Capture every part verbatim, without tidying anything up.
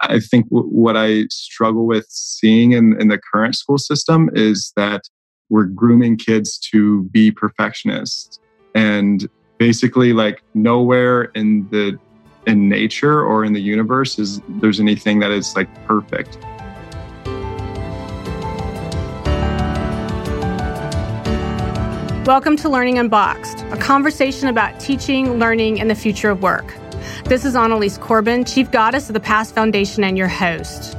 I think w- what I struggle with seeing in, in the current school system is that we're grooming kids to be perfectionists. And basically, like, nowhere in the in nature or in the universe is there's anything that is like perfect. Welcome to Learning Unboxed, a conversation about teaching, learning, and the future of work. This is Annalise Corbin, Chief Goddess of the PAST Foundation and your host.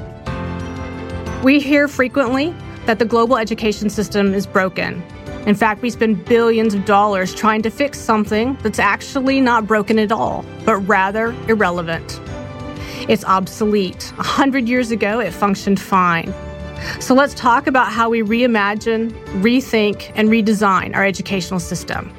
We hear frequently that the global education system is broken. In fact, we spend billions of dollars trying to fix something that's actually not broken at all, but rather irrelevant. It's obsolete. A hundred years ago, it functioned fine. So let's talk about how we reimagine, rethink, and redesign our educational system.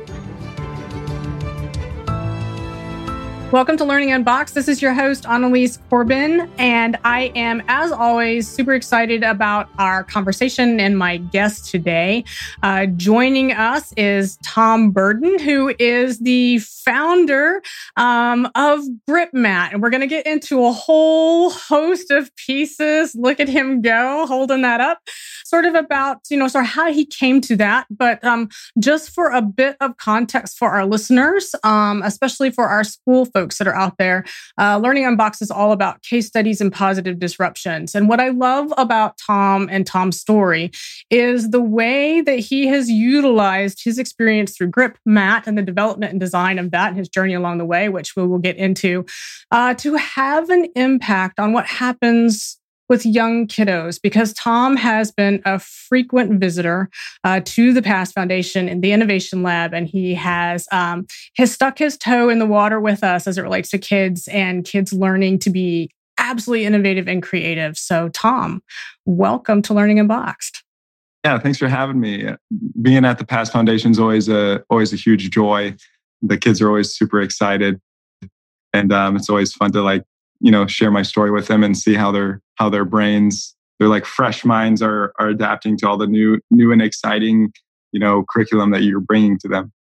Welcome to Learning Unboxed. This is your host, Annalise Corbin, and I am, as always, super excited about our conversation and my guest today. Uh, joining us is Tom Burden, who is the founder um, of Grypmat, and we're going to get into a whole host of pieces. Look at him go, holding that up. Sort of about, you know, sort of how he came to that, but um, just for a bit of context for our listeners, um, especially for our school folks. folks that are out there. Uh, Learning Unboxed is all about case studies and positive disruptions. And what I love about Tom and Tom's story is the way that he has utilized his experience through Grypmat and the development and design of that and his journey along the way, which we will get into, uh, to have an impact on what happens with young kiddos, because Tom has been a frequent visitor uh, to the PAST Foundation and the Innovation Lab, and he has um, has stuck his toe in the water with us as it relates to kids and kids learning to be absolutely innovative and creative. So, Tom, welcome to Learning Unboxed. Yeah, thanks for having me. Being at the PAST Foundation is always a always a huge joy. The kids are always super excited, and um, it's always fun to like you know share my story with them and see how they're how their brains, their like fresh minds are are adapting to all the new new and exciting, you know, curriculum that you're bringing to them.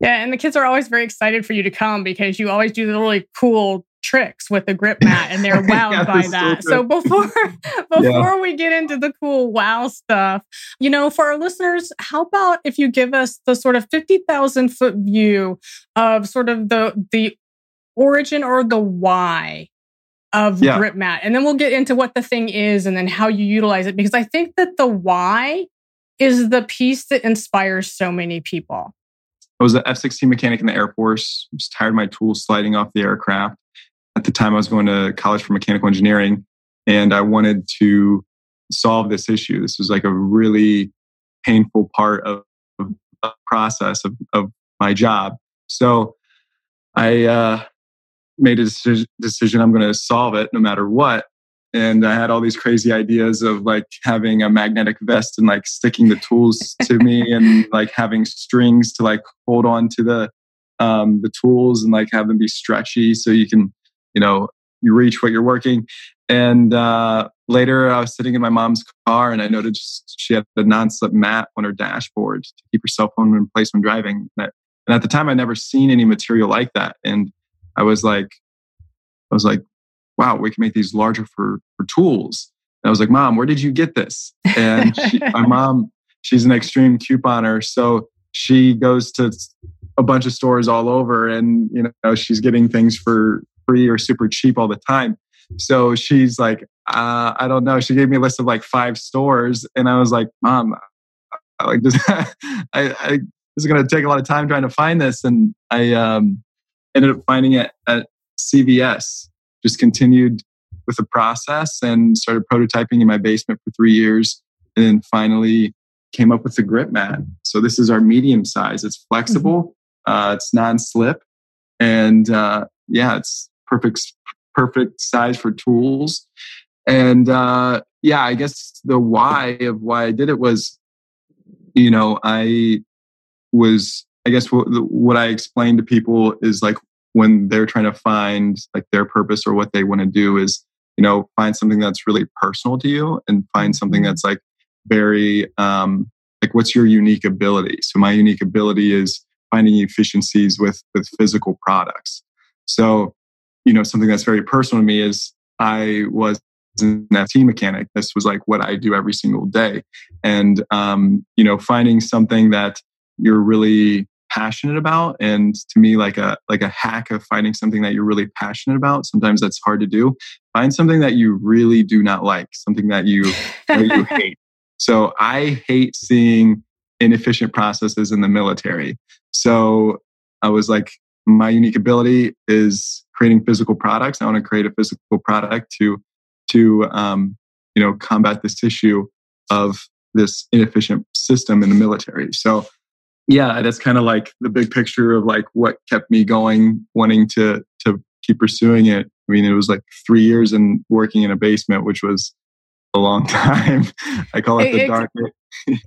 Yeah, and the kids are always very excited for you to come because you always do the really cool tricks with the Grypmat and they're wowed yeah, by that. So before before yeah. we get into the cool wow stuff, you know, for our listeners, how about if you give us the sort of fifty thousand foot view of sort of the the origin or the why of yeah. Grypmat. And then we'll get into what the thing is and then how you utilize it. Because I think that the why is the piece that inspires so many people. I was an F sixteen mechanic in the Air Force. I was tired of my tools sliding off the aircraft. At the time, I was going to college for mechanical engineering. And I wanted to solve this issue. This was like a really painful part of, of the process of, of my job. So I... Uh, made a decision, I'm going to solve it no matter what. And I had all these crazy ideas of like having a magnetic vest and like sticking the tools to me and like having strings to like hold on to the um, the tools and like have them be stretchy so you can, you know, you reach what you're working. And uh, later I was sitting in my mom's car and I noticed she had the non-slip mat on her dashboard to keep her cell phone in place when driving. And, I, and at the time I'd never seen any material like that. And I was like, I was like, wow, we can make these larger for, for tools. And I was like, Mom, where did you get this? And she, my mom, she's an extreme couponer. So she goes to a bunch of stores all over and, you know, she's getting things for free or super cheap all the time. So she's like, uh, I don't know. She gave me a list of like five stores. And I was like, Mom, I, like this, I, I, this is going to take a lot of time trying to find this. And I, um, ended up finding it at C V S. Just continued with the process and started prototyping in my basement for three years. And then finally came up with the Grypmat. So this is our medium size. It's flexible. Mm-hmm. Uh, it's non-slip. And uh, yeah, it's perfect, perfect size for tools. And uh, yeah, I guess the why of why I did it was, you know, I was... I guess what, what I explain to people is like when they're trying to find like their purpose or what they want to do is, you know, find something that's really personal to you and find something that's like very, um, like what's your unique ability? So my unique ability is finding efficiencies with, with physical products. So, you know, something that's very personal to me is I was an F T mechanic. This was like what I do every single day. And, um, you know, finding something that you're really passionate about. And to me, like a, like a hack of finding something that you're really passionate about. Sometimes that's hard to do. Find something that you really do not like, something that you, that you hate. So I hate seeing inefficient processes in the military. So I was like, my unique ability is creating physical products. I want to create a physical product to, to, um, you know, combat this issue of this inefficient system in the military. So yeah, that's kind of like the big picture of like what kept me going, wanting to, to keep pursuing it. I mean, it was like three years and working in a basement, which was a long time. I call it, it the dark.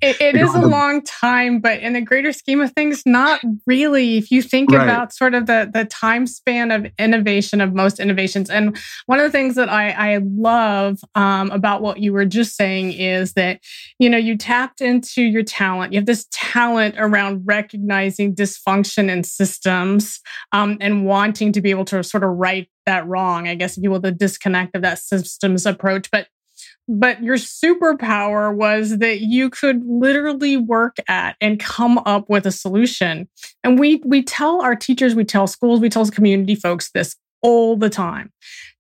It, it is a long time, but in the greater scheme of things, not really. If you think right. about sort of the, the time span of innovation, of most innovations. And one of the things that I, I love um, about what you were just saying is that, you know, you tapped into your talent. You have this talent around recognizing dysfunction in systems um, and wanting to be able to sort of right that wrong, I guess, if you will, the disconnect of that systems approach. But But your superpower was that you could literally work at and come up with a solution. And we we tell our teachers, we tell schools, we tell community folks this all the time.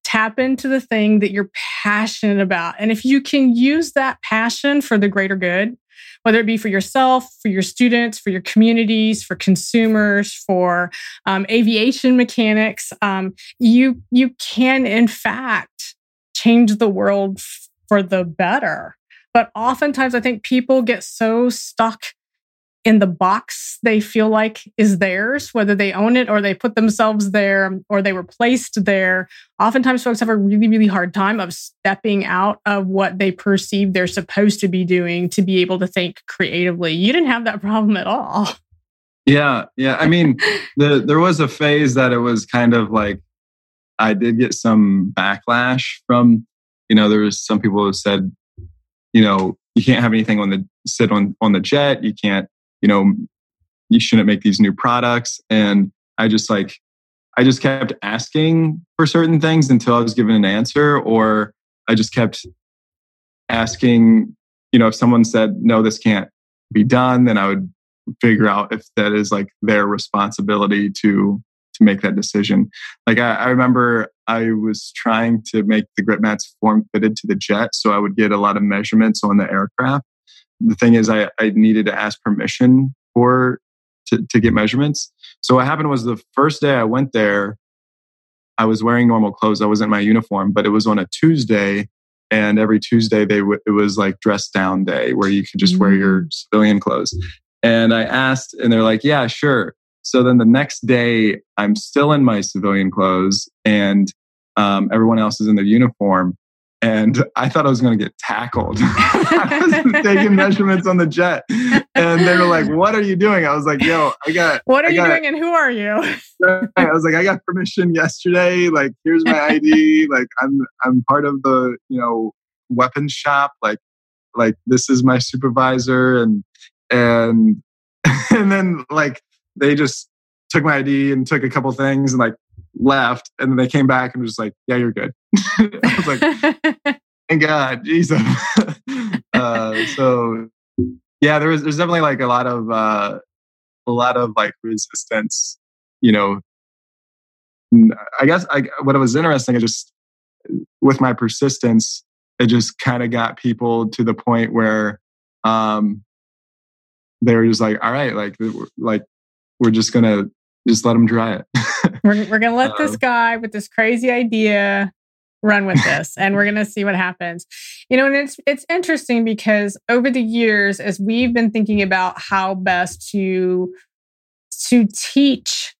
Tap into the thing that you're passionate about. And if you can use that passion for the greater good, whether it be for yourself, for your students, for your communities, for consumers, for um, aviation mechanics, um, you you can, in fact, change the world f- for the better. But oftentimes I think people get so stuck in the box they feel like is theirs, whether they own it or they put themselves there or they were placed there. Oftentimes folks have a really, really hard time of stepping out of what they perceive they're supposed to be doing to be able to think creatively. You didn't have that problem at all. Yeah. Yeah. I mean, the, there was a phase that it was kind of like, I did get some backlash from, you know, there was some people who said, you know, you can't have anything on the sit on, on the jet. You can't, you know, you shouldn't make these new products. And I just like, I just kept asking for certain things until I was given an answer, or I just kept asking, you know, if someone said, no, this can't be done, then I would figure out if that is like their responsibility to to make that decision. Like I, I remember I was trying to make the Grypmats form fitted to the jet. So I would get a lot of measurements on the aircraft. The thing is I, I needed to ask permission for to, to get measurements. So what happened was the first day I went there, I was wearing normal clothes. I wasn't in my uniform, but it was on a Tuesday. And every Tuesday they w- it was like dress down day where you could just mm-hmm. wear your civilian clothes. And I asked and they're like, yeah, sure. So then the next day, I'm still in my civilian clothes and um, everyone else is in their uniform. And I thought I was going to get tackled. I was taking measurements on the jet. And they were like, what are you doing? I was like, yo, I got... What are I you got, doing and who are you? I was like, I got permission yesterday. Like, here's my I D. Like, I'm I'm part of the, you know, weapons shop. Like, like this is my supervisor. And, and, and then like... They just took my I D and took a couple things and like left. And then they came back and was just like, yeah, you're good. I was like, thank God, Jesus. uh, so yeah, there was, there's definitely like a lot of, uh, a lot of like resistance, you know, I guess I, what was interesting, I just, with my persistence, it just kind of got people to the point where um, they were just like, all right, like, like, we're just going to just let them try it. we're we're going to let um, this guy with this crazy idea run with this and we're going to see what happens. You know, and it's it's interesting because over the years, as we've been thinking about how best to to teach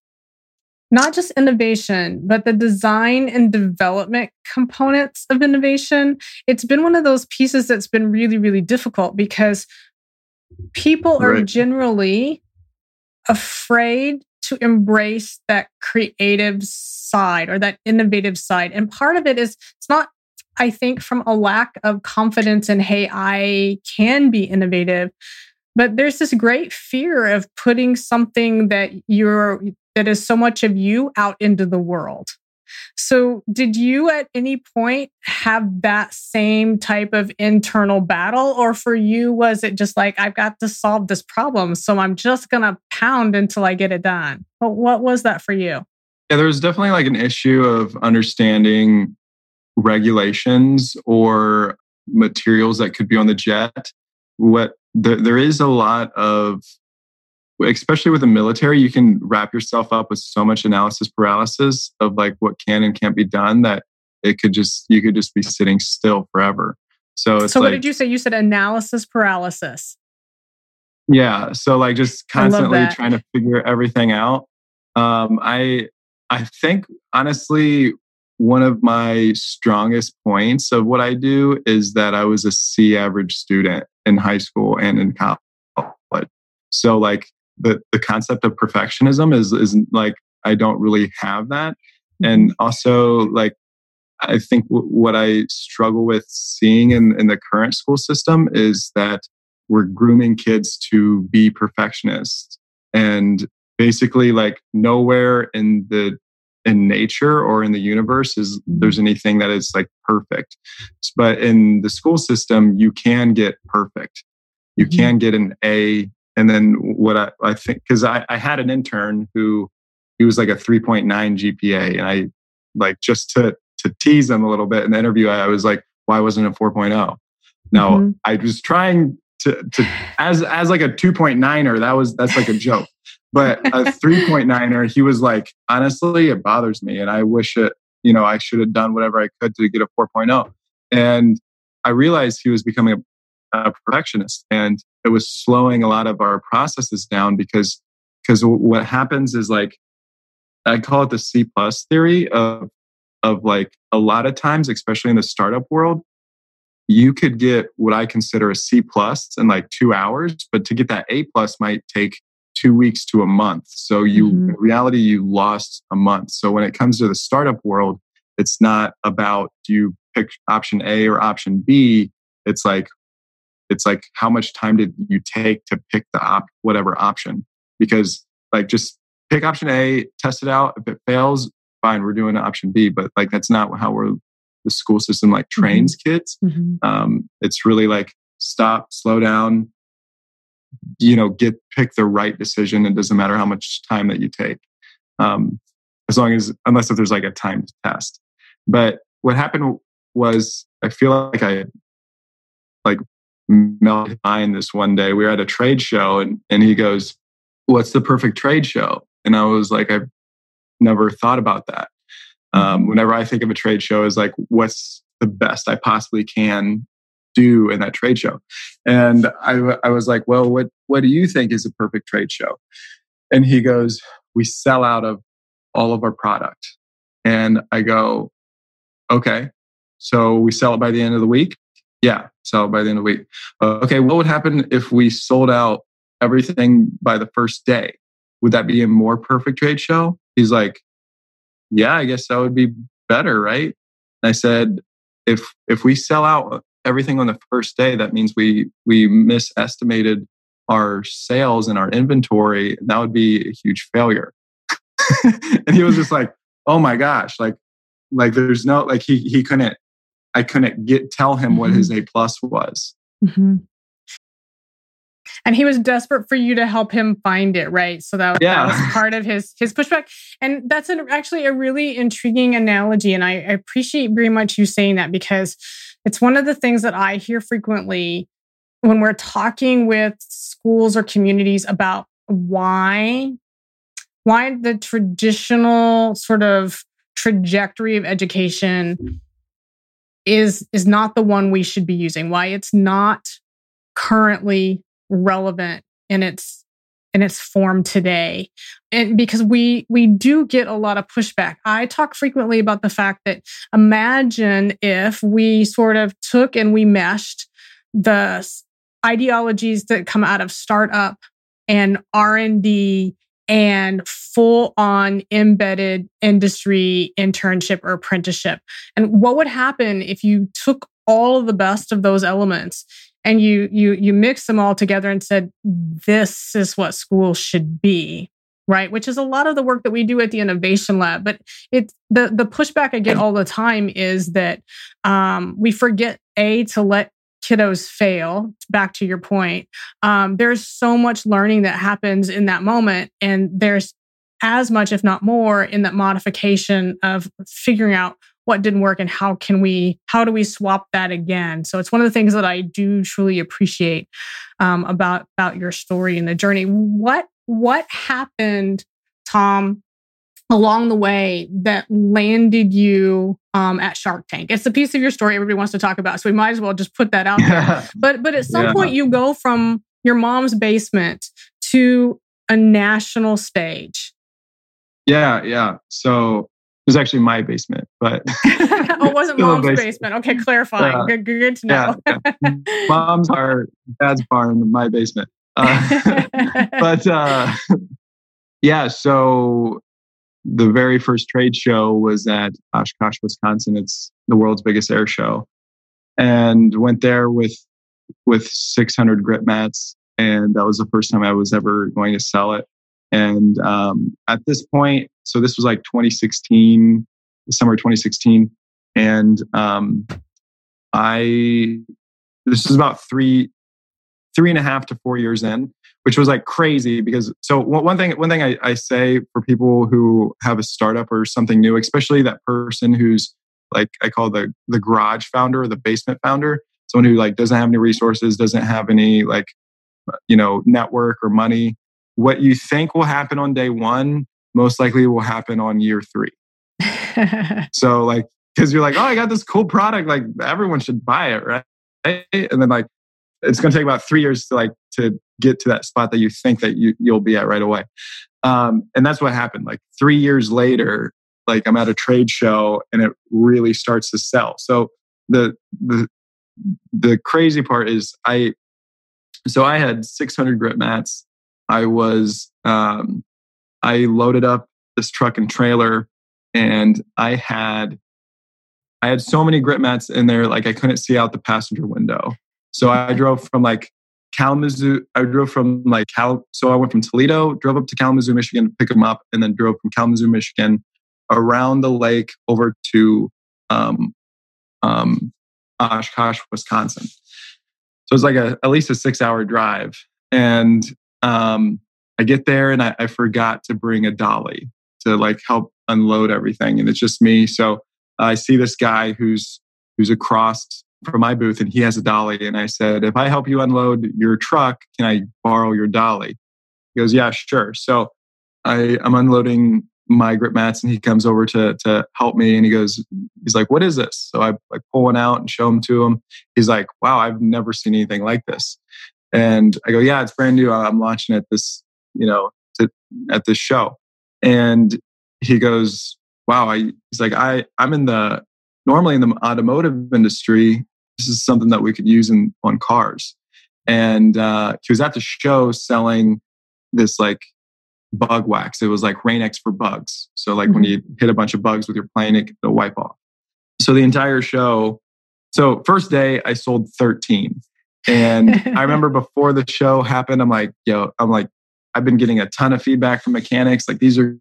not just innovation, but the design and development components of innovation, it's been one of those pieces that's been really, really difficult because people right. are generally... afraid to embrace that creative side or that innovative side. And part of it is, it's not, I think, from a lack of confidence in, hey, I can be innovative, but there's this great fear of putting something that you're, that is so much of you out into the world. So did you at any point have that same type of internal battle? Or for you, was it just like, I've got to solve this problem, so I'm just going to pound until I get it done? But what was that for you? Yeah, there was definitely like an issue of understanding regulations or materials that could be on the jet. What there, there is a lot of, especially with the military, you can wrap yourself up with so much analysis paralysis of like what can and can't be done that it could just, you could just be sitting still forever. So it's so what like, did you say? You said analysis paralysis. Yeah. So like just constantly trying to figure everything out. Um, I, I think honestly, one of my strongest points of what I do is that I was a C average student in high school and in college. So like the, the concept of perfectionism is, is like, I don't really have that. And also like, I think w- what I struggle with seeing in, in the current school system is that we're grooming kids to be perfectionists. And basically like nowhere in the in nature or in the universe is there's anything that is like perfect. But in the school system, you can get perfect. You mm-hmm. can get an A. And then what I, I think, because I, I had an intern who, he was like a three point nine G P A. And I like, just to to tease him a little bit in the interview, I was like, why wasn't it four point oh? Now mm-hmm. I was trying to, to as as like a two point niner, that was, that's like a joke. But a three point niner, he was like, honestly, it bothers me. And I wish it, you know, I should have done whatever I could to get a four point oh. And I realized he was becoming a a perfectionist. And it was slowing a lot of our processes down because because what happens is like, I call it the C plus theory of, of like a lot of times, especially in the startup world, you could get what I consider a C plus in like two hours, but to get that A plus might take two weeks to a month. So you, mm-hmm. in reality, you lost a month. So when it comes to the startup world, it's not about do you pick option A or option B. It's like, It's like, how much time did you take to pick the op, whatever option? Because like, just pick option A, test it out. If it fails, fine, we're doing option B. But like, that's not how we're, the school system like trains mm-hmm. kids. Mm-hmm. Um, it's really like, stop, slow down, you know, get, pick the right decision. It doesn't matter how much time that you take. Um, as long as, unless if there's like a timed test. But what happened was, I feel like I like, melted behind this one day. We were at a trade show and, and he goes, what's the perfect trade show? And I was like, I've never thought about that. Um, whenever I think of a trade show is like, what's the best I possibly can do in that trade show? And I, I was like, well, what, what do you think is a perfect trade show? And he goes, we sell out of all of our product. And I go, okay, so we sell it by the end of the week. Yeah, sell it by the end of the week. Uh, okay, what would happen if we sold out everything by the first day? Would that be a more perfect trade show? He's like, yeah, I guess that would be better, right? And I said, if if we sell out everything on the first day, that means we we misestimated our sales and our inventory. That would be a huge failure. And he was just like, oh my gosh, like like there's no like he he couldn't. I couldn't get tell him mm-hmm. what his A plus was. Mm-hmm. And he was desperate for you to help him find it, right? So that, yeah. that was part of his his pushback. And that's an, actually a really intriguing analogy. And I, I appreciate very much you saying that, because it's one of the things that I hear frequently when we're talking with schools or communities about why, why the traditional sort of trajectory of education is is not the one we should be using, why it's not currently relevant in its in its form today. And because we we do get a lot of pushback. I talk frequently about the fact that imagine if we sort of took and we meshed the ideologies that come out of startup and R and D and full-on embedded industry internship or apprenticeship. And what would happen if you took all the best of those elements and you you you mixed them all together and said, this is what school should be? right? Which is a lot of the work that we do at the Innovation Lab. But it's the, the pushback I get all the time is that um, we forget, A, to let kiddos fail, back to your point. Um, there's so much learning that happens in that moment. And there's as much, if not more, in that modification of figuring out what didn't work and how can we, how do we swap that again? So it's one of the things that I do truly appreciate um, about, about your story and the journey. What, what happened, Tom, along the way that landed you um, at Shark Tank? It's a piece of your story everybody wants to talk about, so we might as well just put that out there. But but at some yeah. point, you go from your mom's basement to a national stage. Yeah, yeah. So it was actually my basement, but oh, it wasn't mom's basement. basement. Okay, clarifying. Uh, good, good to know. Yeah, yeah. Mom's are dad's barn, my basement. Uh, but uh, yeah, so. The very first trade show was at Oshkosh, Wisconsin. It's the world's biggest air show, and went there with with six hundred Grypmats, and that was the first time I was ever going to sell it. And um, at this point, so this was like twenty sixteen, summer twenty sixteen, and um, I this is about three three and a half to four years in. Which was like crazy because so one thing one thing I, I say for people who have a startup or something new, especially that person who's like I call the the garage founder or the basement founder, someone who like doesn't have any resources, doesn't have any like you know network or money. What you think will happen on day one most likely will happen on year three. So like because you're like oh I got this cool product like everyone should buy it right, and then like it's going to take about three years to like to get to that spot that you think that you, you'll be at right away. Um, and that's what happened. Like three years later, like I'm at a trade show and it really starts to sell. So the the the crazy part is I, so I had six hundred Grypmats. I was, um, I loaded up this truck and trailer and I had, I had so many Grypmats in there, like I couldn't see out the passenger window. So I drove from like Kalamazoo, I drove from like, Cal. so I went from Toledo, drove up to Kalamazoo, Michigan to pick them up, and then drove from Kalamazoo, Michigan around the lake over to um, um, Oshkosh, Wisconsin. So it's like a, at least a six hour drive. And um, I get there and I, I forgot to bring a dolly to like help unload everything. And it's just me. So I see this guy who's who's across from my booth and he has a dolly. And I said, if I help you unload your truck, can I borrow your dolly? He goes, yeah, sure. So I, I'm unloading my Grypmats and he comes over to to help me. And he goes, he's like, what is this? So I like pull one out and show him to him. He's like, wow, I've never seen anything like this. And I go, yeah, it's brand new. I'm launching at this, you know, to, at this show. And he goes, wow. I, he's like, I, I'm in the, normally in the automotive industry, this is something that we could use in, on cars. And uh, he was at the show selling this like bug wax. It was like Rain-X for bugs. So like mm-hmm. when you hit a bunch of bugs with your plane, it, it'll wipe off. So the entire show. So first day I sold thirteen. And I remember before the show happened, I'm like, yo, I'm like, I've been getting a ton of feedback from mechanics. Like these are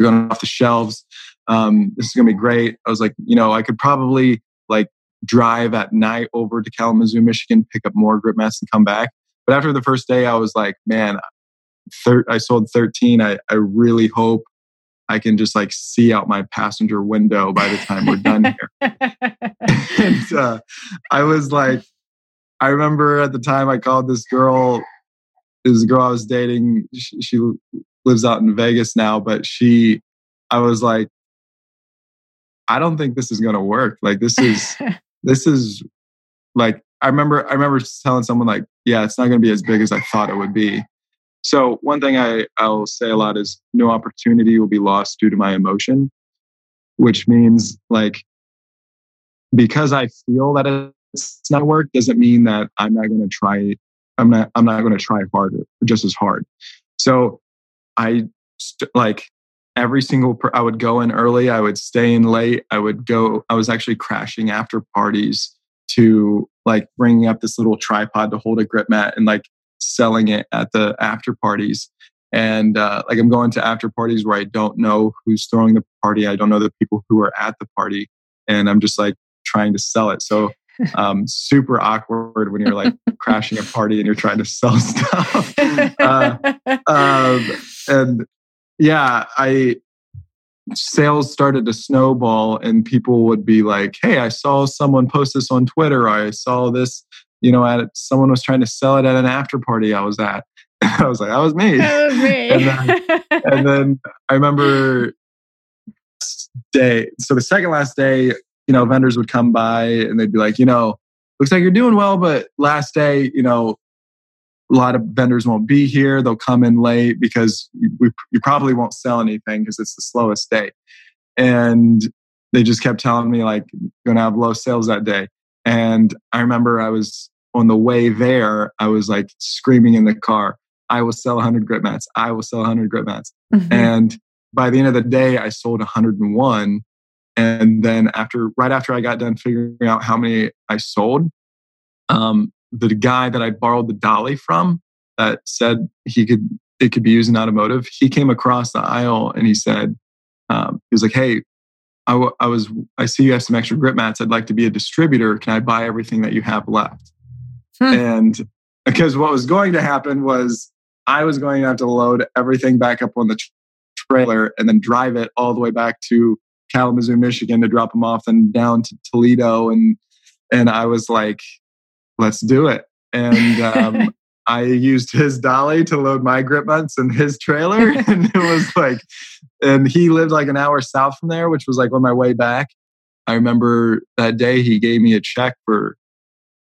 going off the shelves. Um, this is going to be great. I was like, you know, I could probably like drive at night over to Kalamazoo, Michigan, pick up more Grypmats and come back. But after the first day, I was like, man, thir- I sold thirteen. I, I really hope I can just like see out my passenger window by the time we're done here. And uh, I was like, I remember at the time I called this girl, this girl I was dating. She, she lives out in Vegas now, but she, I was like, I don't think this is going to work. Like this is, this is like, I remember, I remember telling someone like, yeah, it's not going to be as big as I thought it would be. So one thing I, I'll say a lot is no opportunity will be lost due to my emotion, which means like, because I feel that it's not work doesn't mean that I'm not going to try. I'm not, I'm not going to try harder, just as hard. So I st- like, Every single, per- I would go in early. I would stay in late. I would go, I was actually crashing after parties to like bringing up this little tripod to hold a Grypmat and like selling it at the after parties. And uh, like I'm going to after parties where I don't know who's throwing the party. I don't know the people who are at the party. And I'm just like trying to sell it. So um, super awkward when you're like crashing a party and you're trying to sell stuff. uh, um, and yeah, I... sales started to snowball and people would be like, hey, I saw someone post this on Twitter. I saw this, you know, at someone was trying to sell it at an after party I was at. And I was like, that was me. That was me. and, then, and then I remember day. So the second last day, you know, vendors would come by and they'd be like, you know, looks like you're doing well, but last day, you know, a lot of vendors won't be here. They'll come in late because you, we, you probably won't sell anything because it's the slowest day. And they just kept telling me like, going to have low sales that day. And I remember I was on the way there, I was like screaming in the car, I will sell one hundred Grypmats. I will sell one hundred Grypmats. Mm-hmm. And by the end of the day, I sold one hundred one. And then after, right after I got done figuring out how many I sold, um, the guy that I borrowed the dolly from that said he could it could be used in automotive, he came across the aisle and he said, um, he was like, hey, I, w- I was I see you have some extra Grypmats. I'd like to be a distributor. Can I buy everything that you have left? Hmm. And because what was going to happen was I was going to have to load everything back up on the tra- trailer and then drive it all the way back to Kalamazoo, Michigan to drop them off and down to Toledo. And and I was like, let's do it. And um, I used his dolly to load my Grypmats in his trailer. And it was like, and he lived like an hour south from there, which was like on my way back. I remember that day he gave me a check for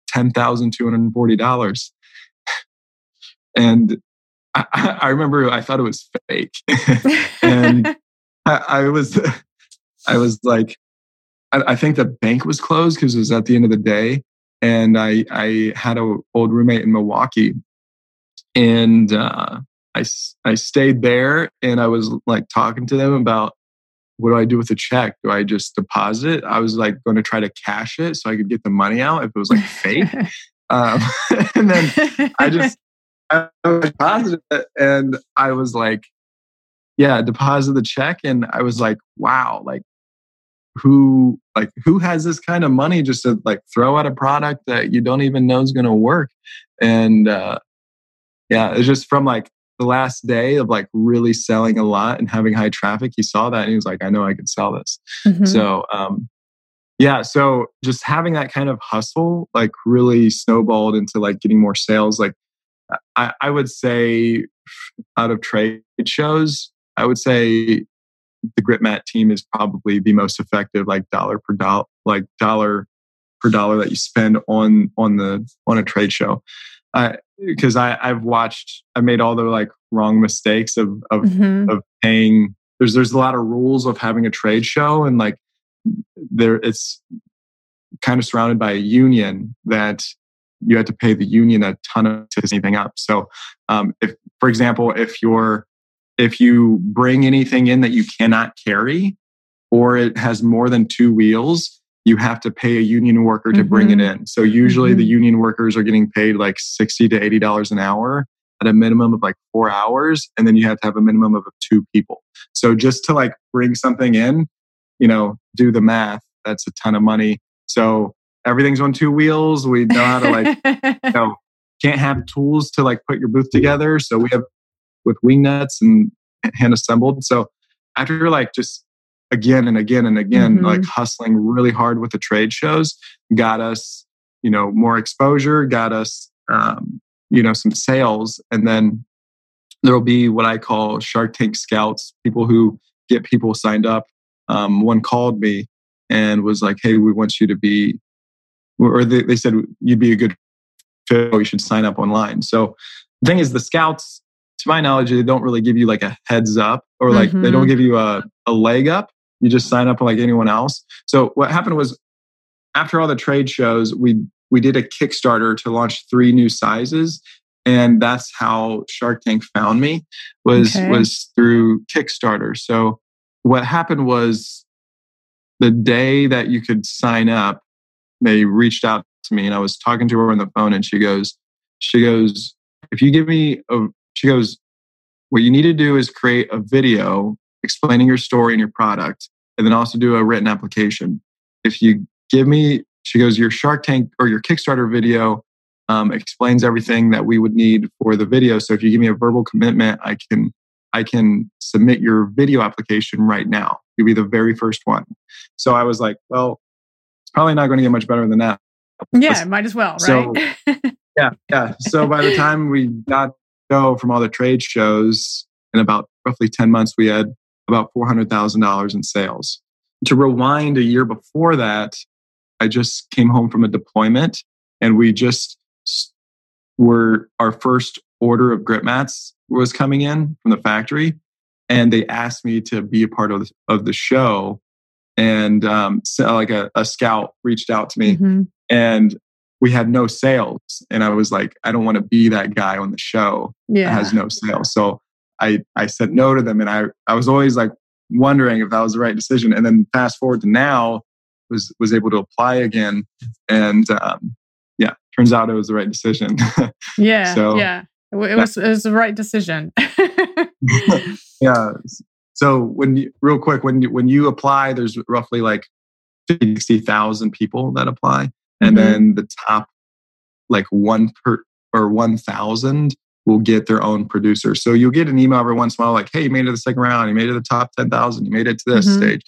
ten thousand two hundred forty dollars. And I, I remember I thought it was fake. And I, I was, I was like, I, I think the bank was closed because it was at the end of the day. And I, I had an old roommate in Milwaukee, and uh, I, I stayed there. And I was like talking to them about, what do I do with the check? Do I just deposit it? I was like going to try to cash it so I could get the money out if it was like fake. um, and then I just I deposited it, and I was like, yeah, deposit the check. And I was like, wow, like. Who like who has this kind of money just to like throw out a product that you don't even know is going to work? And uh, yeah, it's just from like the last day of like really selling a lot and having high traffic. He saw that and he was like, I know I can sell this. Mm-hmm. So um, yeah, so just having that kind of hustle like really snowballed into like getting more sales. Like I, I would say out of trade shows, I would say the Grypmat team is probably the most effective, like dollar per dollar, like dollar per dollar that you spend on on the on a trade show. Because uh, I I've watched, I made all the like wrong mistakes of of, mm-hmm. of paying. There's there's a lot of rules of having a trade show, and like there it's kind of surrounded by a union that you had to pay the union a ton of to anything up. So um, if, for example, if you're If you bring anything in that you cannot carry, or it has more than two wheels, you have to pay a union worker to mm-hmm. bring it in. So usually mm-hmm. the union workers are getting paid like sixty to eighty dollars an hour at a minimum of like four hours. And then you have to have a minimum of two people. So just to like bring something in, you know, do the math, that's a ton of money. So everything's on two wheels. We know how to like, you know, can't have tools to like put your booth together. So we have with wing nuts and hand assembled. So after like just again and again and again, mm-hmm. like hustling really hard with the trade shows got us, you know, more exposure, got us, um, you know, some sales. And then there'll be what I call Shark Tank scouts, people who get people signed up. Um, one called me and was like, hey, we want you to be, or they, they said, you'd be a good show. You should sign up online. So the thing is the scouts, to my knowledge, they don't really give you like a heads up or like mm-hmm. they don't give you a, a leg up. You just sign up like anyone else. So what happened was after all the trade shows, we we did a Kickstarter to launch three new sizes. And that's how Shark Tank found me was, okay. was through Kickstarter. So what happened was the day that you could sign up, they reached out to me and I was talking to her on the phone and she goes, she goes, if you give me a She goes, what you need to do is create a video explaining your story and your product, and then also do a written application. If you give me, she goes, your Shark Tank or your Kickstarter video um, explains everything that we would need for the video. So if you give me a verbal commitment, I can I can submit your video application right now. You'll be the very first one. So I was like, well, it's probably not going to get much better than that. Yeah, might as well, right? So, yeah, yeah. So by the time we got go from all the trade shows, in about roughly ten months, we had about four hundred thousand dollars in sales. To rewind a year before that, I just came home from a deployment, and we just were, our first order of Grypmats was coming in from the factory, and they asked me to be a part of the, of the show. And um, so like a, a scout reached out to me, mm-hmm. and we had no sales. And I was like, I don't want to be that guy on the show yeah. that has no sales. So I, I said no to them. And I, I was always like wondering if that was the right decision. And then fast forward to now, was was able to apply again. And um, yeah, turns out it was the right decision. yeah, so, yeah. It was, it was the right decision. yeah. So when you, real quick, when you, when you apply, there's roughly like sixty thousand people that apply. And mm-hmm. then the top like one per or one thousand will get their own producer. So you'll get an email every once in a while like, hey, you made it to the second round. You made it to the top ten thousand. You made it to this mm-hmm. stage.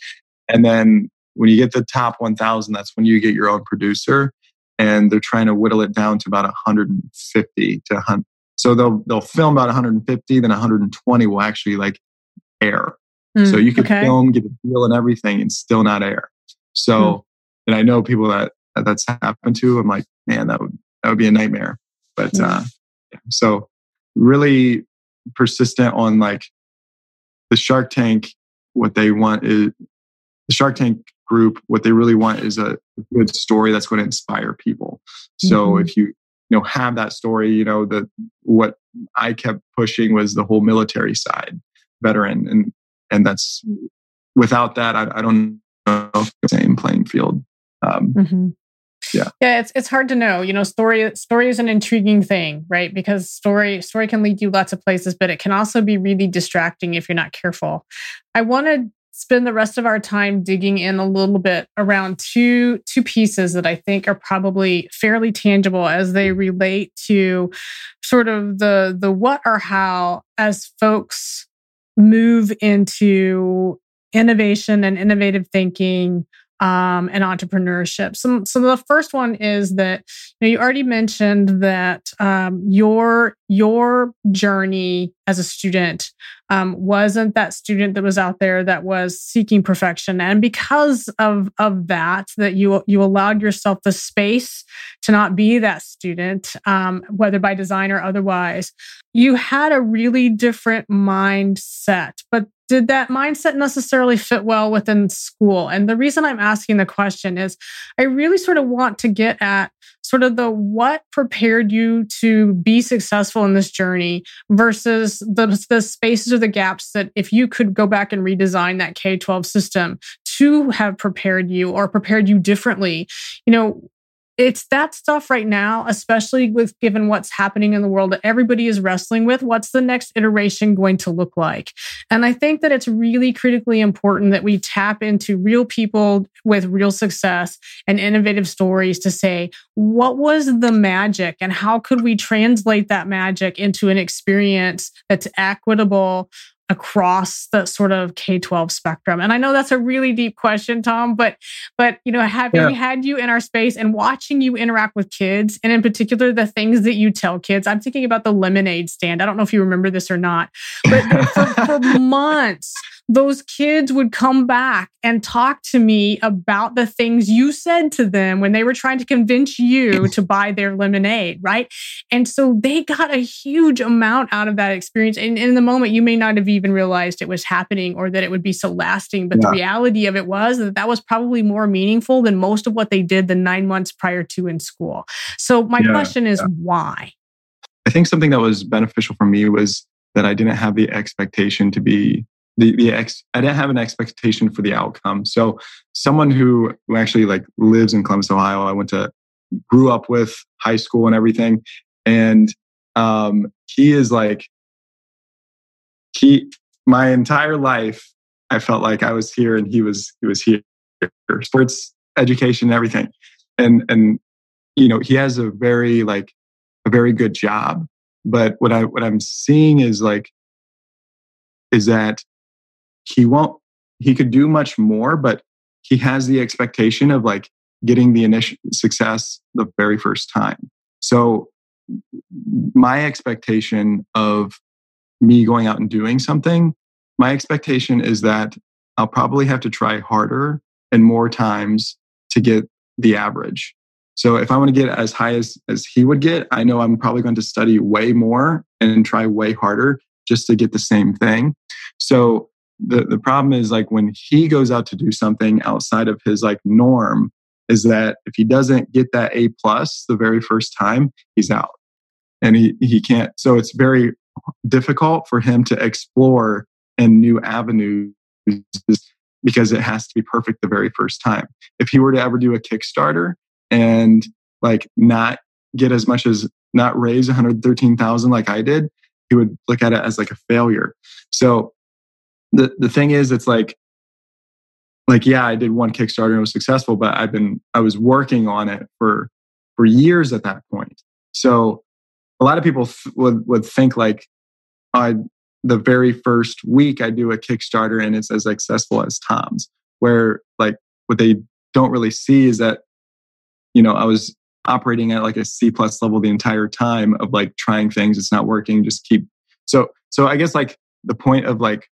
And then when you get the top one thousand, that's when you get your own producer. And they're trying to whittle it down to about one hundred fifty to one hundred. So they'll they'll film about one hundred fifty, then one hundred twenty will actually like air. Mm, so you can okay. film, get a feel and everything and still not air. So, mm. and I know people that, that that's happened to. I'm like, man, that would that would be a nightmare. But mm. uh, yeah. so really persistent on like the Shark Tank. What they want is the Shark Tank group. What they really want is a good story that's going to inspire people. So mm. if you You know, have that story, you know, the what I kept pushing was the whole military side, veteran, and and that's without that, I, I don't know if the same playing field. Um, mm-hmm. Yeah, yeah, it's it's hard to know. You know, story story is an intriguing thing, right? Because story story can lead you lots of places, but it can also be really distracting if you're not careful. I want to spend the rest of our time digging in a little bit around two two pieces that I think are probably fairly tangible as they relate to sort of the the what or how as folks move into innovation and innovative thinking um, and entrepreneurship. So, so the first one is that you, know, you already mentioned that um, your your journey as a student Um, wasn't that student that was out there that was seeking perfection. And because of, of that, that you you allowed yourself the space to not be that student, um, whether by design or otherwise, you had a really different mindset. But did that mindset necessarily fit well within school? And the reason I'm asking the question is I really sort of want to get at sort of the what prepared you to be successful in this journey versus the, the spaces or the gaps that if you could go back and redesign that K twelve system to have prepared you or prepared you differently, you know, it's that stuff right now, especially with given what's happening in the world that everybody is wrestling with. What's the next iteration going to look like? And I think that it's really critically important that we tap into real people with real success and innovative stories to say, what was the magic and how could we translate that magic into an experience that's equitable across the sort of K twelve spectrum? And I know that's a really deep question, Tom, but, but you know, having yeah. had you in our space and watching you interact with kids, and in particular, the things that you tell kids, I'm thinking about the lemonade stand. I don't know if you remember this or not, but for, for months, those kids would come back and talk to me about the things you said to them when they were trying to convince you to buy their lemonade, right? And so they got a huge amount out of that experience. And in the moment, you may not have even realized it was happening or that it would be so lasting. But yeah. the reality of it was that that was probably more meaningful than most of what they did the nine months prior to in school. So my yeah, question is yeah. why? I think something that was beneficial for me was that I didn't have the expectation to be The, the ex, I didn't have an expectation for the outcome. So someone who, who actually like lives in Columbus, Ohio, I went to, grew up with high school and everything. And um, he is like, he, my entire life, I felt like I was here and he was he was here. Sports, education, everything, and and you know, he has a very like a very good job. But what I what I'm seeing is like is that he won't. He could do much more, but he has the expectation of like getting the initial success the very first time. So my expectation of me going out and doing something, my expectation is that I'll probably have to try harder and more times to get the average. So if I want to get as high as, as he would get, I know I'm probably going to study way more and try way harder just to get the same thing. So the, the problem is like when he goes out to do something outside of his like norm, is that if he doesn't get that A plus the very first time, he's out. And he, he can't. So it's very difficult for him to explore in new avenues because it has to be perfect the very first time. If he were to ever do a Kickstarter and like not get as much as not raise one hundred thirteen thousand like I did, he would look at it as like a failure. So the the thing is, it's like like yeah, I did one Kickstarter and it was successful, but I've been I was working on it for for years at that point. So a lot of people th- would would think like I. The very first week I do a Kickstarter and it's as successful as Tom's, where like what they don't really see is that, you know, I was operating at like a C plus level the entire time of like trying things. It's not working. Just keep. So, so I guess like the point of like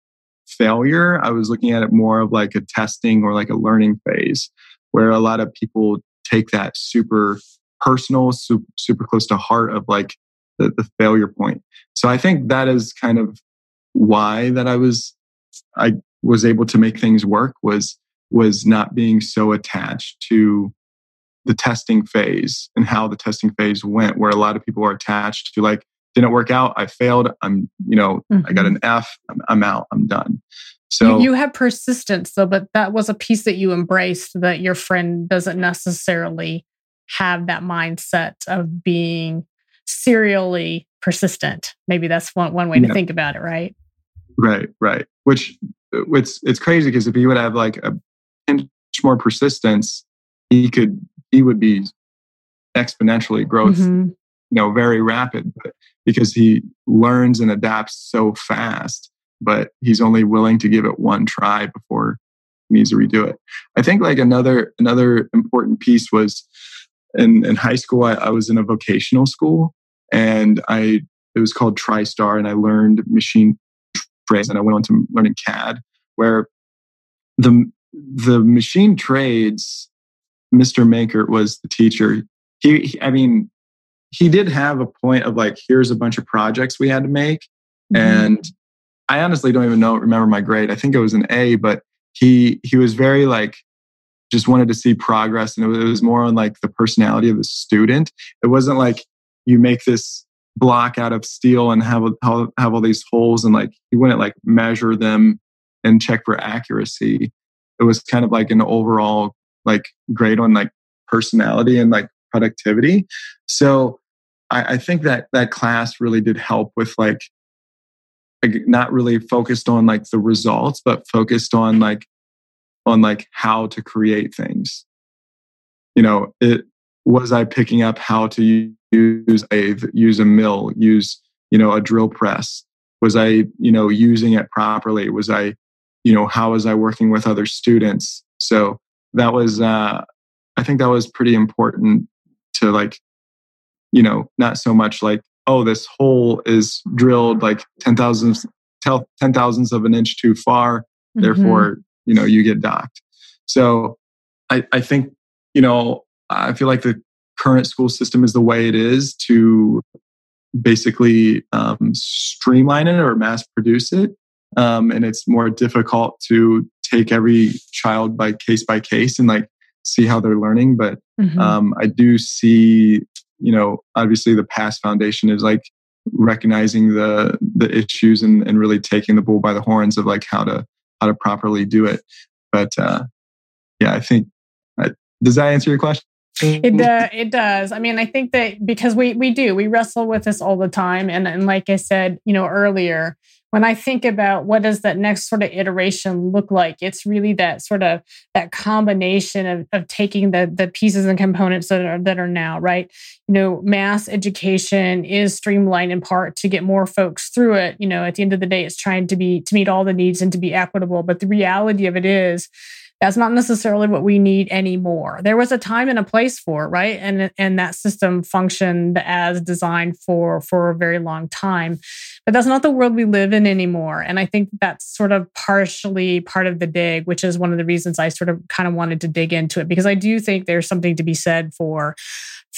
failure, I was looking at it more of like a testing or like a learning phase, where a lot of people take that super personal, super, super close to heart of like the, the failure point. So I think that is kind of why that I was I was able to make things work was was not being so attached to the testing phase and how the testing phase went, where a lot of people are attached to like, didn't work out, I failed, I'm, you know, mm-hmm. I got an F, I'm, I'm out, I'm done. So you, you have persistence though, but that was a piece that you embraced that your friend doesn't necessarily have, that mindset of being serially persistent. Maybe that's one, one way yeah. to think about it, right? Right, right. Which it's it's crazy because if he would have like a inch more persistence, he could he would be exponentially growth, mm-hmm. you know, very rapid. But because he learns and adapts so fast, but he's only willing to give it one try before he needs to redo it. I think like another another important piece was in in high school. I, I was in a vocational school. And I, it was called TriStar, and I learned machine trades, and I went on to learning C A D, where the the machine trades, Mister Maker was the teacher. He, he, I mean, he did have a point of like, here's a bunch of projects we had to make, mm-hmm. and I honestly don't even know remember my grade. I think it was an A, but he he was very like, just wanted to see progress, and it was, it was more on like the personality of the student. It wasn't like, you make this block out of steel and have have all these holes, and like you wouldn't like measure them and check for accuracy. It was kind of like an overall like grade on like personality and like productivity. So I, I think that that class really did help with like, like not really focused on like the results, but focused on like on like how to create things. You know, it was I picking up how to use use a use a mill, use, you know, a drill press. Was I, you know, using it properly? Was I, you know, how was I working with other students? So that was, uh, I think that was pretty important to like, you know, not so much like, oh, this hole is drilled like ten thousandths, ten thousandths of an inch too far. Mm-hmm. Therefore, you know, you get docked. So I, I think, you know, I feel like the current school system is the way it is to basically um, streamline it or mass produce it. Um, and it's more difficult to take every child by case by case and like see how they're learning. But mm-hmm. um, I do see, you know, obviously the PAST Foundation is like recognizing the the issues and, and really taking the bull by the horns of like how to how to properly do it. But uh, yeah, I think, uh, does that answer your question? It uh, it does. I mean, I think that because we we do, we wrestle with this all the time. And, and like I said, you know, earlier, when I think about what does that next sort of iteration look like, it's really that sort of that combination of, of taking the the pieces and components that are that are now, right? You know, mass education is streamlined in part to get more folks through it. You know, at the end of the day, it's trying to be to meet all the needs and to be equitable. But the reality of it is, that's not necessarily what we need anymore. There was a time and a place for it, right? And, and that system functioned as designed for, for a very long time. But that's not the world we live in anymore. And I think that's sort of partially part of the dig, which is one of the reasons I sort of kind of wanted to dig into it, because I do think there's something to be said for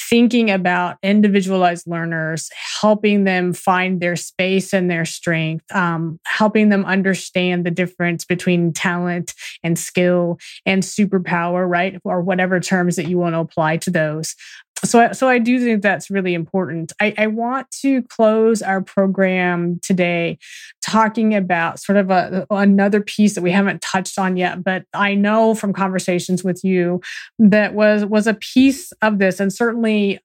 thinking about individualized learners, helping them find their space and their strength, um, helping them understand the difference between talent and skill and superpower, right? Or whatever terms that you want to apply to those. So, so I do think that's really important. I, I want to close our program today talking about sort of a, another piece that we haven't touched on yet, but I know from conversations with you that was, was a piece of this. And certainly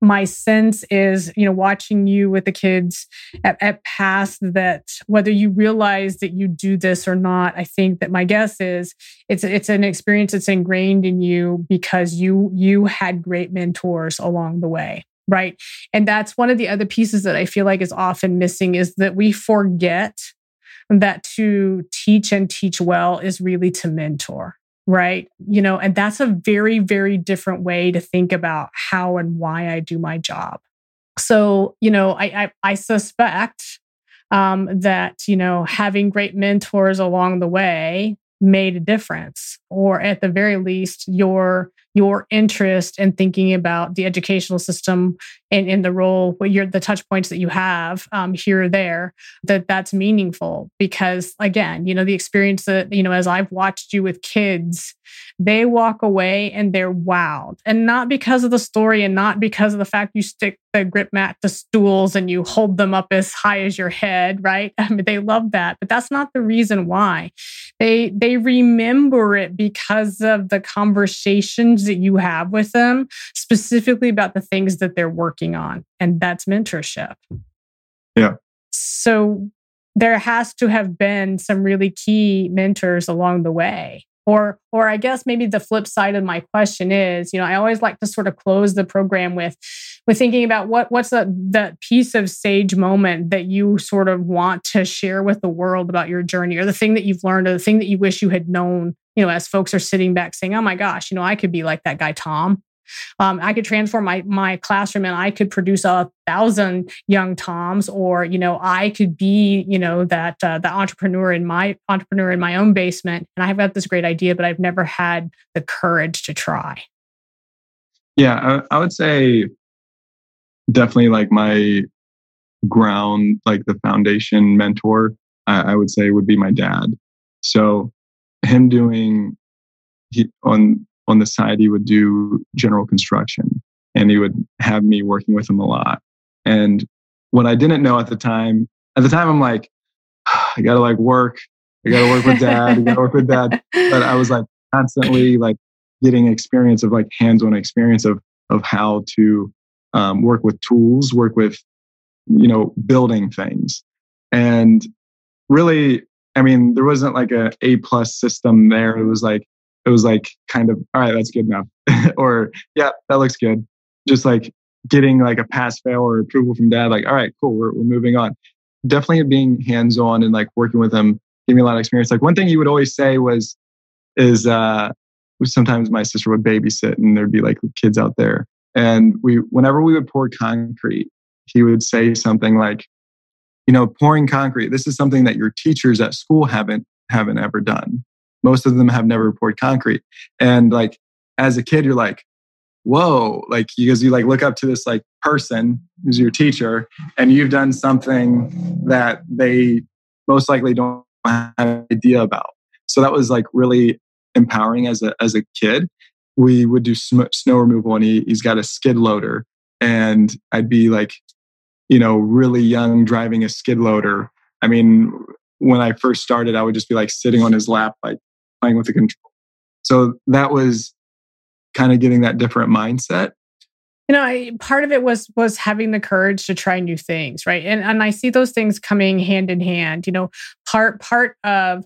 my sense is, you know, watching you with the kids at, at PAST, that whether you realize that you do this or not, I think that my guess is it's it's an experience that's ingrained in you because you you had great mentors along the way, right? And that's one of the other pieces that I feel like is often missing, is that we forget that to teach and teach well is really to mentor. Right. You know, and that's a very, very different way to think about how and why I do my job. So, you know, I I, I suspect um, that, you know, having great mentors along the way made a difference, or at the very least, your your interest in thinking about the educational system and in the role, what your the touch points that you have um, here or there, that that's meaningful. Because again, you know, the experience that, you know, as I've watched you with kids, they walk away and they're wowed, and not because of the story and not because of the fact you stick the grip mat to stools and you hold them up as high as your head, right? I mean, they love that, but that's not the reason why. They they remember it because of the conversations that you have with them, specifically about the things that they're working on. And that's mentorship. Yeah. So there has to have been some really key mentors along the way. Or, or I guess maybe the flip side of my question is, you know, I always like to sort of close the program with, with thinking about what what's that that piece of sage moment that you sort of want to share with the world about your journey, or the thing that you've learned, or the thing that you wish you had known. You know, as folks are sitting back saying, "Oh my gosh, you know, I could be like that guy Tom. Um, I could transform my my classroom, and I could produce a thousand young Toms." Or, you know, I could be, you know, that uh, the entrepreneur in my entrepreneur in my own basement, and I've got this great idea, but I've never had the courage to try. Yeah, I, I would say definitely like my ground, like the foundation mentor, I, I would say would be my dad. So. Him doing, he, on on the side, he would do general construction, and he would have me working with him a lot. And what I didn't know at the time, at the time I'm like, I gotta like work, I gotta work with dad, I gotta work with dad. But I was like constantly like getting experience of like hands-on experience of of how to um, work with tools, work with, you know, building things, and really. I mean, there wasn't like a A plus system there. It was like, it was like kind of, all right, that's good enough. Or, yeah, that looks good. Just like getting like a pass, fail, or approval from dad. Like, all right, cool. We're, we're moving on. Definitely being hands-on and like working with him gave me a lot of experience. Like one thing he would always say was, is uh, sometimes my sister would babysit and there'd be like kids out there. And we, whenever we would pour concrete, he would say something like, you know, pouring concrete, this is something that your teachers at school haven't haven't ever done. Most of them have never poured concrete. And like, as a kid, you're like, whoa, like, because you like look up to this like person who's your teacher, and you've done something that they most likely don't have an idea about. So that was like really empowering as a as a kid. We would do sm- snow removal, and he, he's got a skid loader, and I'd be like, you know, really young, driving a skid loader. I mean, when I first started, I would just be like sitting on his lap, like playing with the control. So that was kind of getting that different mindset. you know, I, part of it was was having the courage to try new things, right? And and I see those things coming hand in hand. You know, part part of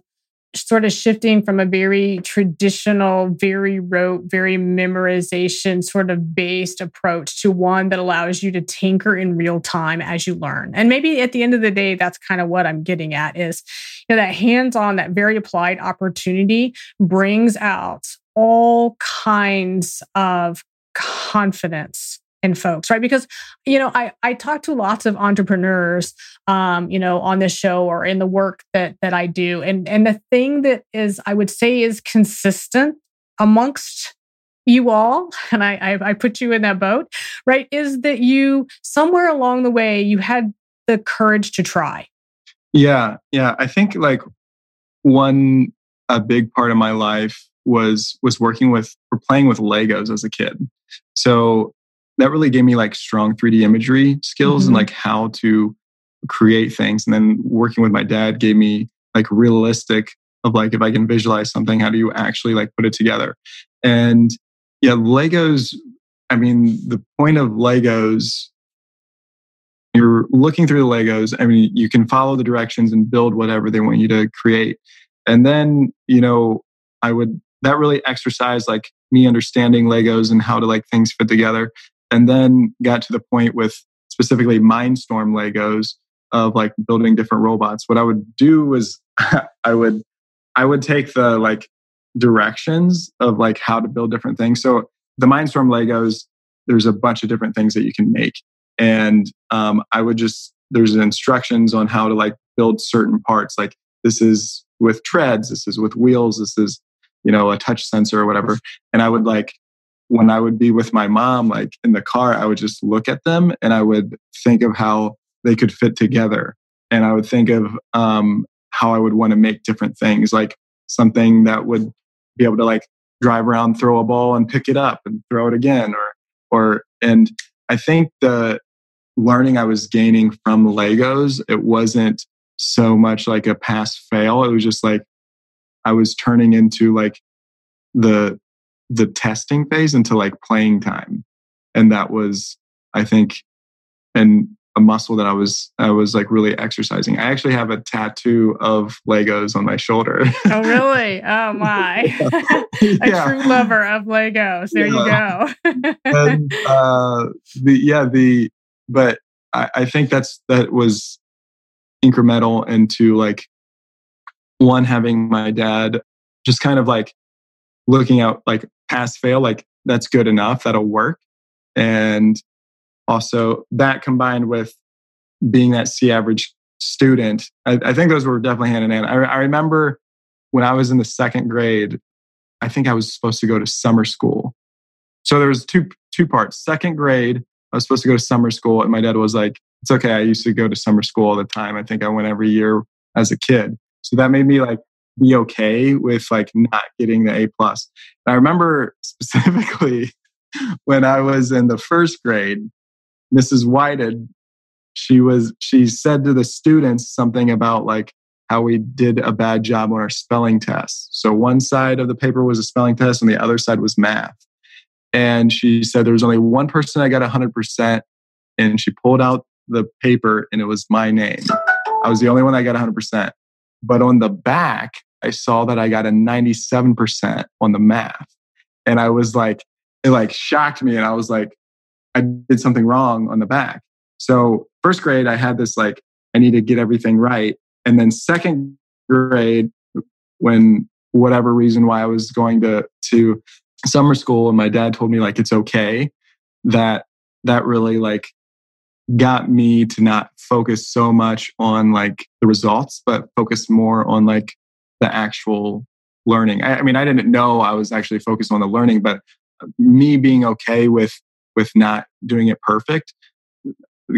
sort of shifting from a very traditional, very rote, very memorization sort of based approach to one that allows you to tinker in real time as you learn. And maybe at the end of the day, that's kind of what I'm getting at is, you know, that hands-on, that very applied opportunity brings out all kinds of confidence in folks, right? Because, you know, I, I talk to lots of entrepreneurs, um, you know, on this show or in the work that that I do. And, and the thing that is, I would say, is consistent amongst you all, and I, I, I put you in that boat, right? Is that you, somewhere along the way, you had the courage to try. Yeah. Yeah. I think like one, a big part of my life was, was working with, or playing with Legos as a kid. So that really gave me like strong three D imagery skills, mm-hmm. and like how to create things. And then working with my dad gave me like realistic of like, if I can visualize something, how do you actually like put it together? And yeah, Legos, I mean, the point of Legos, you're looking through the Legos. I mean, you can follow the directions and build whatever they want you to create. And then, you know, I would, that really exercised like me understanding Legos and how to like things fit together. And then got to the point with specifically Mindstorm Legos of like building different robots. What I would do was I would I would take the like directions of like how to build different things. So the Mindstorm Legos, there's a bunch of different things that you can make. And um, I would just, there's instructions on how to like build certain parts. Like this is with treads, this is with wheels, this is, you know, a touch sensor or whatever. And I would like, when I would be with my mom, like in the car, I would just look at them and I would think of how they could fit together. And I would think of um, how I would want to make different things, like something that would be able to like drive around, throw a ball and pick it up and throw it again. Or, or, and I think the learning I was gaining from Legos, it wasn't so much like a pass fail. It was just like, I was turning into like the, the testing phase into like playing time. And that was, I think, and a muscle that I was, I was like really exercising. I actually have a tattoo of Legos on my shoulder. Oh, really? Oh my. Yeah. A yeah. true lover of Legos. There yeah. you go. and, uh, the, yeah, the, but I, I think that's, that was incremental into like one, having my dad just kind of like looking out like pass fail, like that's good enough, that'll work. And also that combined with being that C average student, I, I think those were definitely hand in hand. I, I remember when I was in the second grade, I think I was supposed to go to summer school. So there was two two parts. Second grade, I was supposed to go to summer school, and my dad was like, "It's okay. I used to go to summer school all the time. I think I went every year as a kid." So that made me like be okay with like not getting the A plus. I remember specifically when I was in the first grade, Missus Whited, she was she said to the students something about like how we did a bad job on our spelling test. So one side of the paper was a spelling test and the other side was math. And she said there was only one person that got one hundred percent, and she pulled out the paper and it was my name. I was the only one that got one hundred percent. But on the back, I saw that I got a ninety-seven percent on the math. And I was like, it like shocked me. And I was like, I did something wrong on the back. So first grade, I had this like, I need to get everything right. And then second grade, when whatever reason why I was going to, to summer school and my dad told me like, it's okay. That, that really like got me to not focus so much on like the results, but focus more on like the actual learning. I, I mean, I didn't know I was actually focused on the learning, but me being okay with with not doing it perfect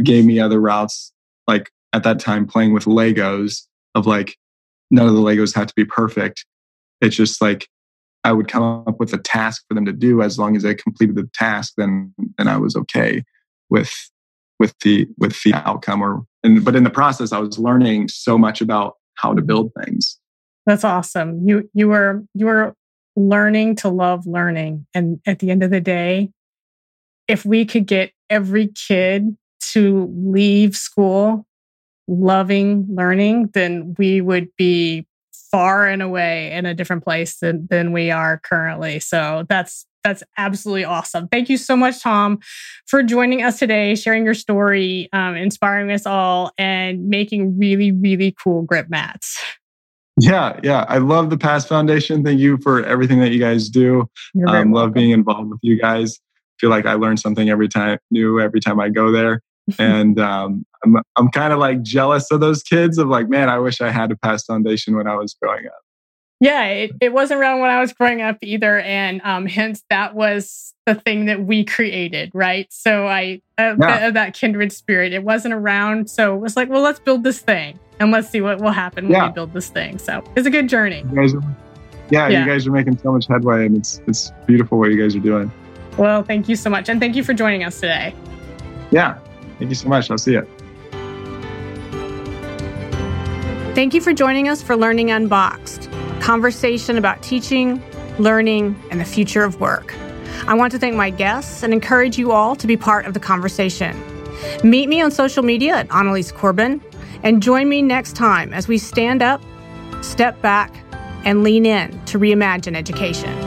gave me other routes. Like at that time, playing with Legos of like, none of the Legos have to be perfect. It's just like, I would come up with a task for them to do. As long as they completed the task, then, then I was okay with with the with the outcome. Or and but in the process, I was learning so much about how to build things. That's awesome. You you were you were learning to love learning, and at the end of the day, if we could get every kid to leave school loving learning, then we would be far and away in a different place than, than we are currently. So that's that's absolutely awesome. Thank you so much, Tom, for joining us today, sharing your story, um, inspiring us all, and making really, really cool grip mats. Yeah, yeah. I love the PAST Foundation. Thank you for everything that you guys do. I um, love being involved with you guys. I feel like I learn something every time, new every time I go there. And um, I'm I'm kind of like jealous of those kids of like, man, I wish I had a PAST Foundation when I was growing up. Yeah, it, it wasn't around when I was growing up either. And um, hence, that was the thing that we created, right? So I, uh, yeah. th- that kindred spirit, it wasn't around. So it was like, well, let's build this thing and let's see what will happen yeah. when we build this thing. So it's a good journey. You guys are, yeah, yeah, you guys are making so much headway and it's it's beautiful what you guys are doing. Well, thank you so much. And thank you for joining us today. Yeah, thank you so much. I'll see you. Thank you for joining us for Learning Unboxed. Conversation about teaching, learning, and the future of work. I want to thank my guests and encourage you all to be part of the conversation. Meet me on social media at Annalise Corbin and join me next time as we stand up, step back, and lean in to reimagine education.